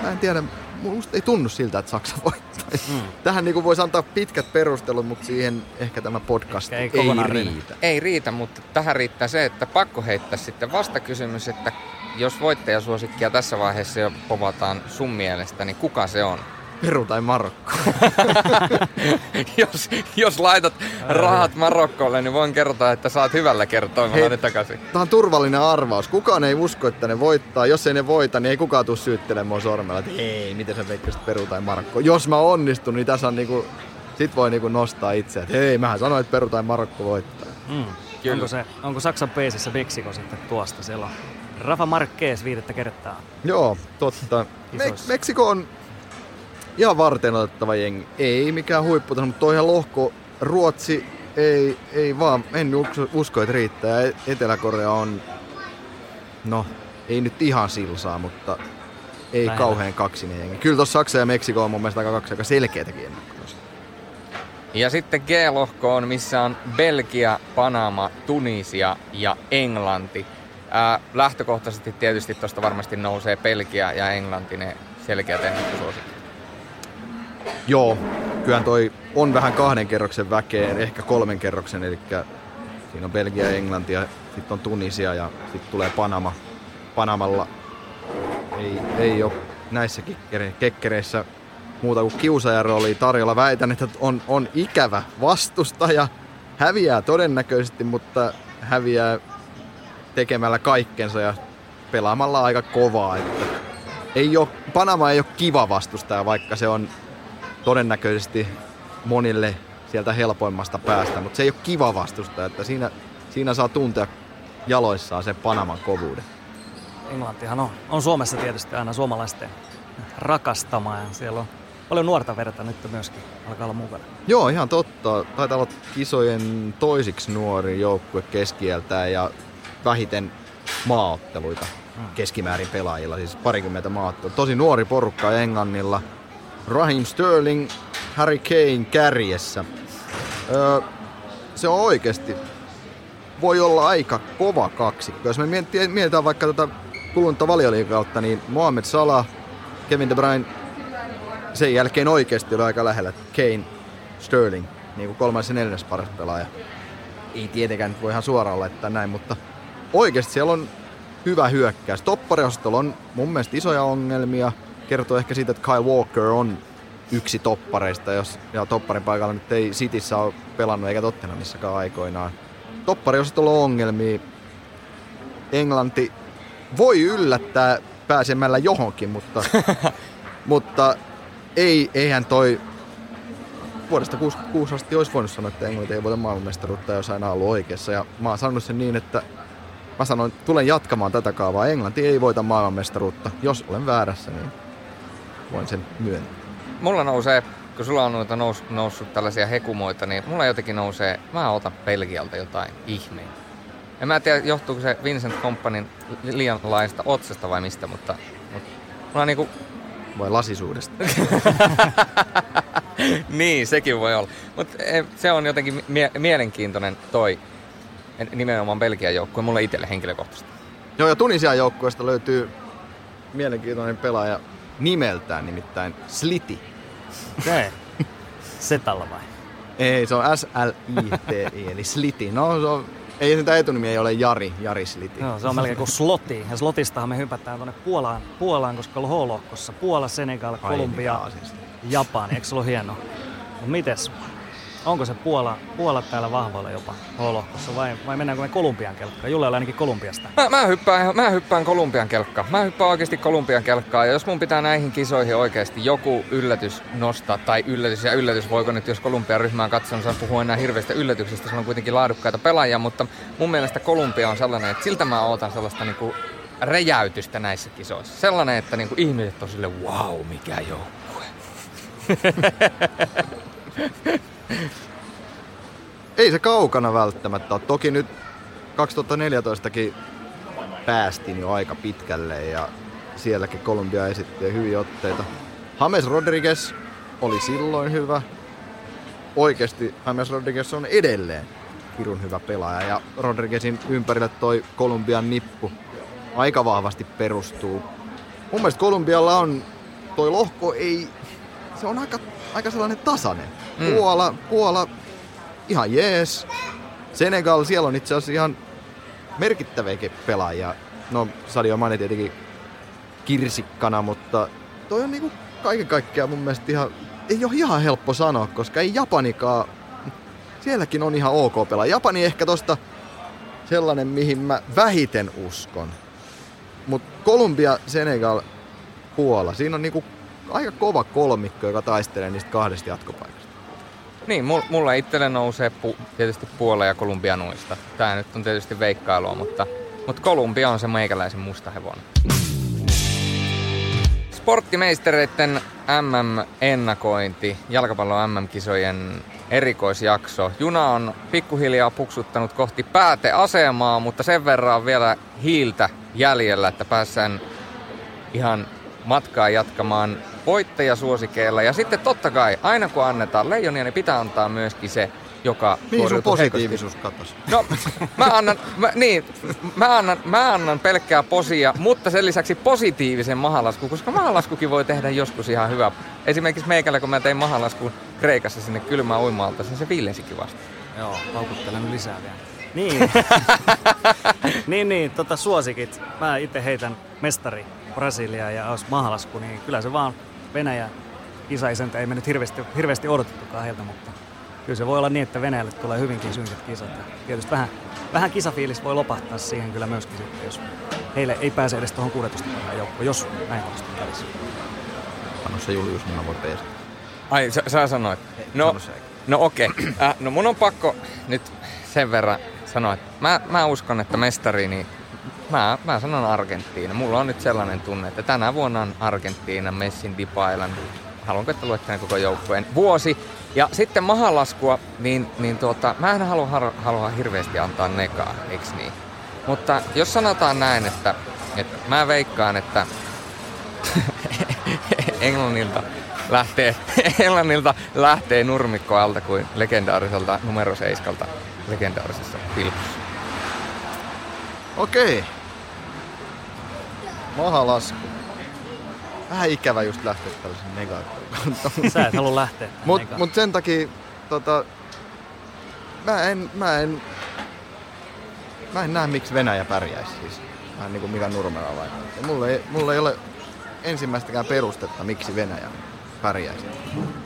mä en tiedä, musta ei tunnu siltä, että Saksa voittaisi. Mm. Tähän niin voisi antaa pitkät perustelut, mutta siihen ehkä tämä podcast ei, ei riitä. riitä. Ei riitä, mutta tähän riittää se, että pakko heittää sitten vastakysymys, että jos voittajasuosikkia tässä vaiheessa jo povataan sun mielestä, niin kuka se on? Peru tai Marokko. jos, jos laitat rahat Marokkolle, niin voin kertoa, että saat hyvällä kertoimella ne takaisin. Tämä on turvallinen arvaus. Kukaan ei usko, että ne voittaa. Jos ei ne voita, niin ei kukaan tule syyttelemään sormella. Että ei, miten sä veikkasit Peru tai Marokko. Jos mä onnistun, niin tässä on niinku, sit voi niinku nostaa itseään. Hei, mähän sanoin, että Peru tai Marokko voittaa. Mm. Onko, se, onko Saksan peisissä Meksiko sitten tuosta? Siellä on Rafa Marquez viidettä kertaa. Joo, totta. Me- Meksiko on... Ihan varten otettava jengi. Ei mikään huipputaso, mutta toihan lohko. Ruotsi ei, ei vaan, en usko, että riittää. Etelä-Korea on, no ei nyt ihan silsaa, mutta ei Lähden. kauhean kaksinen jengi. Kyllä tuossa Saksa ja Meksiko on mun mielestä aika kaksi aika selkeätäkin ennakkoista. Ja sitten G-lohko on, missä on Belgia, Panama, Tunisia ja Englanti. Ää, lähtökohtaisesti tietysti tuosta varmasti nousee Belgia ja Englanti, ne selkeät ennakkosuosikit. Joo, kyllähän toi on vähän kahden kerroksen väkeen, ehkä kolmen kerroksen, eli siinä on Belgia ja Englanti ja sitten on Tunisia ja sitten tulee Panama. Panamalla ei, ei ole näissä kekkereissä muuta kuin kiusaajan roolia tarjolla. Väitän, että on, on ikävä vastustaja, häviää todennäköisesti, mutta häviää tekemällä kaikkensa ja pelaamalla aika kovaa. Että ei ole, Panama ei ole kiva vastustaja, vaikka se on... todennäköisesti monille sieltä helpoimmasta päästä, mutta se ei ole kiva vastusta, että siinä, siinä saa tuntea jaloissaan sen Panaman kovuuden. Englantihan on, on Suomessa tietysti aina suomalaisten rakastama ja siellä on paljon nuorta verta nyt myöskin, alkaa olla mukana. Joo, ihan totta. Taitaa olla kisojen toisiksi nuori joukkue keskieltään ja vähiten maaotteluita keskimäärin pelaajilla, siis parikymmentä maaotteluita. Tosi nuori porukka Englannilla. Raheem Sterling, Harry Kane kärjessä. Öö, se on oikeasti, voi olla aika kova kaksikko. Jos me mietitään vaikka tuota kulunutta valioliikautta, niin Mohamed Salah, Kevin De Bruyne, sen jälkeen oikeasti oli aika lähellä. Kane, Sterling, niin kuin kolmas ja neljäs paras pelaaja. Ei tietenkään voi ihan suoraan laittaa näin, mutta oikeasti siellä on hyvä hyökkäys. Toppariostolla on mun mielestä isoja ongelmia. Kertoo ehkä siitä, että Kyle Walker on yksi toppareista, jos, ja topparin paikalla nyt ei Cityssä ole pelannut eikä Tottenhamissakaan aikoinaan. Toppari, jos on ongelmia, Englanti voi yllättää pääsemällä johonkin, mutta, mutta ei, eihän toi vuodesta kuusikymmentäkuusi asti olisi voinut sanoa, että Englanti ei voida maailmanmestaruutta, jos aina ollut oikeassa. Ja mä oon sanonut sen niin, että mä sanoin, että tulen jatkamaan tätä kaavaa. Englanti ei voita maailmanmestaruutta, jos olen väärässä, niin... Voin sen myöntää. Mulla nousee, kun sulla on noita nous, noussut tällaisia hekumoita, niin mulla jotenkin nousee, mä otan Belgialta jotain ihmeitä. En mä tiedä, johtuuko se Vincent Kompanyn liian laajasta otsasta vai mistä, mutta, mutta mulla niinku... Vai lasisuudesta. Niin, sekin voi olla. Mutta se on jotenkin mie- mielenkiintoinen toi nimenomaan Belgian joukkue, mulle itselle henkilökohtaisesti. Joo, ja Tunisian joukkueesta löytyy mielenkiintoinen pelaaja, nimeltään nimittäin Sliti. Se. Setalla vai? Ei, se on S L I T I, eli Sliti. No, se on, ei sitä etunimi ei ole Jari, Jari Sliti. No, se on melkein kuin Sloti. Ja Slotistahan me hypätään tuonne Puolaan, Puolaan koska on H-lohkossa. Puola, Senegal, Kolumbia, Japani. Eikö se ollut hienoa? No, mites? Onko se Puola, Puola täällä vahvoilla jopa H-lohkossa vai, vai mennäänkö me Kolumbian kelkkaan? Julle on ainakin Kolumbiasta. Mä, mä, hyppään, mä hyppään Kolumbian kelkkaan. Mä hyppään oikeasti Kolumbian kelkkaan. Ja jos mun pitää näihin kisoihin oikeasti joku yllätys nostaa, tai yllätys ja yllätys, voiko nyt jos Kolumbian ryhmään katson, saa puhua enää hirveistä yllätyksistä. Se on kuitenkin laadukkaita pelaajia, mutta mun mielestä Kolumbia on sellainen, että siltä mä ootan sellaista niinku räjäytystä näissä kisoissa. Sellainen, että niinku ihmiset on silleen, wow, mikä joukkue. Ei se kaukana välttämättä ole. Toki nyt kaksituhattaneljätoistakin päästiin jo aika pitkälle ja sielläkin Kolumbia esitti hyviä otteita. James Rodriguez oli silloin hyvä. Oikeasti James Rodriguez on edelleen pirun hyvä pelaaja ja Rodriguezin ympärille toi Kolumbian nippu aika vahvasti perustuu. Mun mielestä Kolumbialla on toi lohko ei, se on aika, aika sellainen tasainen. Mm. Puola, Puola, ihan jees. Senegal, siellä on itse asiassa ihan merkittäviäkin pelaajia. No Sadio Mane tietenkin kirsikkana, mutta toi on niinku kaiken kaikkiaan mun mielestä ihan, ei ole ihan helppo sanoa, koska ei Japanikaan, sielläkin on ihan ok pelaaja. Japani ehkä tosta sellainen, mihin mä vähiten uskon. Mut Kolumbia, Senegal, Puola, siinä on niinku aika kova kolmikko, joka taistelee niistä kahdesta jatkopaikasta. Niin, mulla itselle nousee pu- tietysti Puola ja Kolumbia nuista. Tää nyt on tietysti veikkailua, mutta, mutta Kolumbia on se meikäläisen musta hevonen. Sporttimeistereiden M M-ennakointi, jalkapallon M M-kisojen erikoisjakso. Juna on pikkuhiljaa puksuttanut kohti pääteasemaa, mutta sen verran on vielä hiiltä jäljellä, että päässään ihan matkaa jatkamaan voittajasuosikeilla. Ja sitten totta kai, aina kun annetaan leijonia, niin pitää antaa myöskin se, joka... Mihin sun positiivisuus katosi? No, mä annan, mä, niin, mä annan, mä annan pelkkää posia, mutta sen lisäksi positiivisen mahalasku, koska mahalaskukin voi tehdä joskus ihan hyvä. Esimerkiksi meikällä, kun mä tein mahalaskun Kreikassa sinne kylmään uimaalta, sen se viilesikin vasta. Joo, paukuttelemme lisää vielä. Niin, niin, niin tota, suosikit. Mä itse heitän mestari Brasilia ja olisi mahalasku, niin kyllä se vaan Venäjä isaisentä ei me nyt hirveästi, hirveästi odotettukaan heiltä, mutta... Kyllä se voi olla niin, että Venäjälle tulee hyvinkin synkät kisat. Tietysti vähän, vähän kisafiilis voi lopahtaa siihen kyllä myöskin sitten, jos heille ei pääse edes tuohon kuudentoista päivän joukkoon, jos näin olisi kävisi. Sano se Julius, minä voi peesata. Ai, sä, sä sanoit. Ei, no, no okei. Okay. Äh, no mun on pakko nyt sen verran sanoa, että mä, mä uskon, että mestari, niin mä, mä sanon Argentiina. Mulla on nyt sellainen tunne, että tänä vuonna on Argentiina, Messin, Dybala. Haluanko, että luettelen koko joukkueen vuosi. Ja sitten mahalaskua, niin, niin tuota, mä en halua, halua hirveästi antaa nekaa, eiks niin? Mutta jos sanotaan näin, että, että mä veikkaan, että Englannilta lähtee, Englannilta lähtee nurmikko alta kuin legendaariselta numero seiskalta legendaarisessa pilkussa. Okei. Mahalasku. Vähän ikävä just lähteä tällaisen negatiivisen. Sä et halua lähteä. Mut, mut sen takia tota, mä en, mä en, mä en näe miksi Venäjä pärjäisi siis. Mä en niinku Mika Nurmela vaikka. Mulla ei, mulla ei ole ensimmäistäkään perustetta miksi Venäjä pärjäisi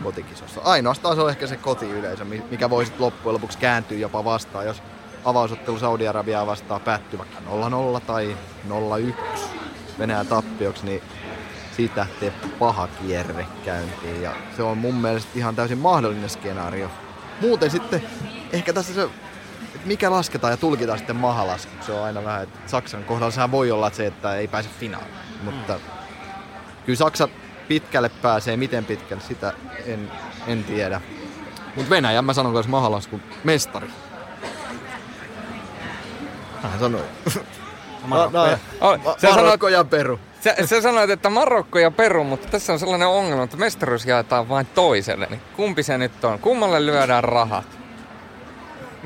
kotikisossa. Ainoastaan se on ehkä se kotiyleisö, mikä voi sit loppujen lopuksi kääntyä jopa vastaan, jos avausottelu Saudi-Arabiaa vastaan päättyy vaikka nolla nolla tai nolla yksi Venäjän tappioksi, niin siitä lähtee paha kierre käyntiin ja se on mun mielestä ihan täysin mahdollinen skenaario. Muuten sitten ehkä tässä se, mikä lasketaan ja tulkitaan sitten mahalasku. Se on aina vähän, että Saksan kohdalla sehän voi olla se, että ei pääse finaaliin. Mutta mm. kyllä Saksa pitkälle pääsee, miten pitkälle, sitä en, en tiedä. Mutta Venäjän mä sanon myös mahalasku mestari. Hän sanoi. Marokko ja, no, no, Marokko ja Peru. Sä, sä sanoit, että Marokko ja Peru, mutta tässä on sellainen ongelma, että mestaruus jaetaan vain toiselle. Niin kumpi se nyt on? Kummalle lyödään rahat?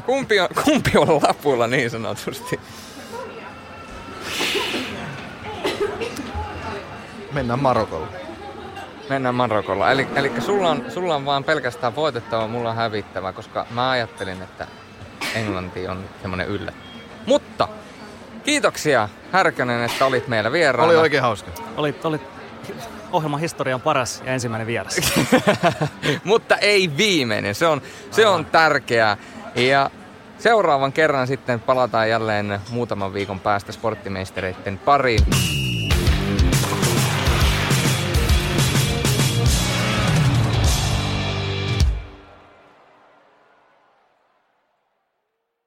Kumpi on, kumpi on lapulla niin sanotusti? Mennään Marokolla. Mennään Marokolla. Eli, eli sulla, on, sulla on vaan pelkästään voitettava, mulla on hävittävä, koska mä ajattelin, että Englanti on semmoinen yllä. Mutta... Kiitoksia, Härkönen, että olit meillä vieraana. Oli oikein hauska. Olit, olit ohjelman historian paras ja ensimmäinen vieras. Mutta ei viimeinen, se on, se on tärkeää. Ja seuraavan kerran sitten palataan jälleen muutaman viikon päästä sporttimeistereiden pariin.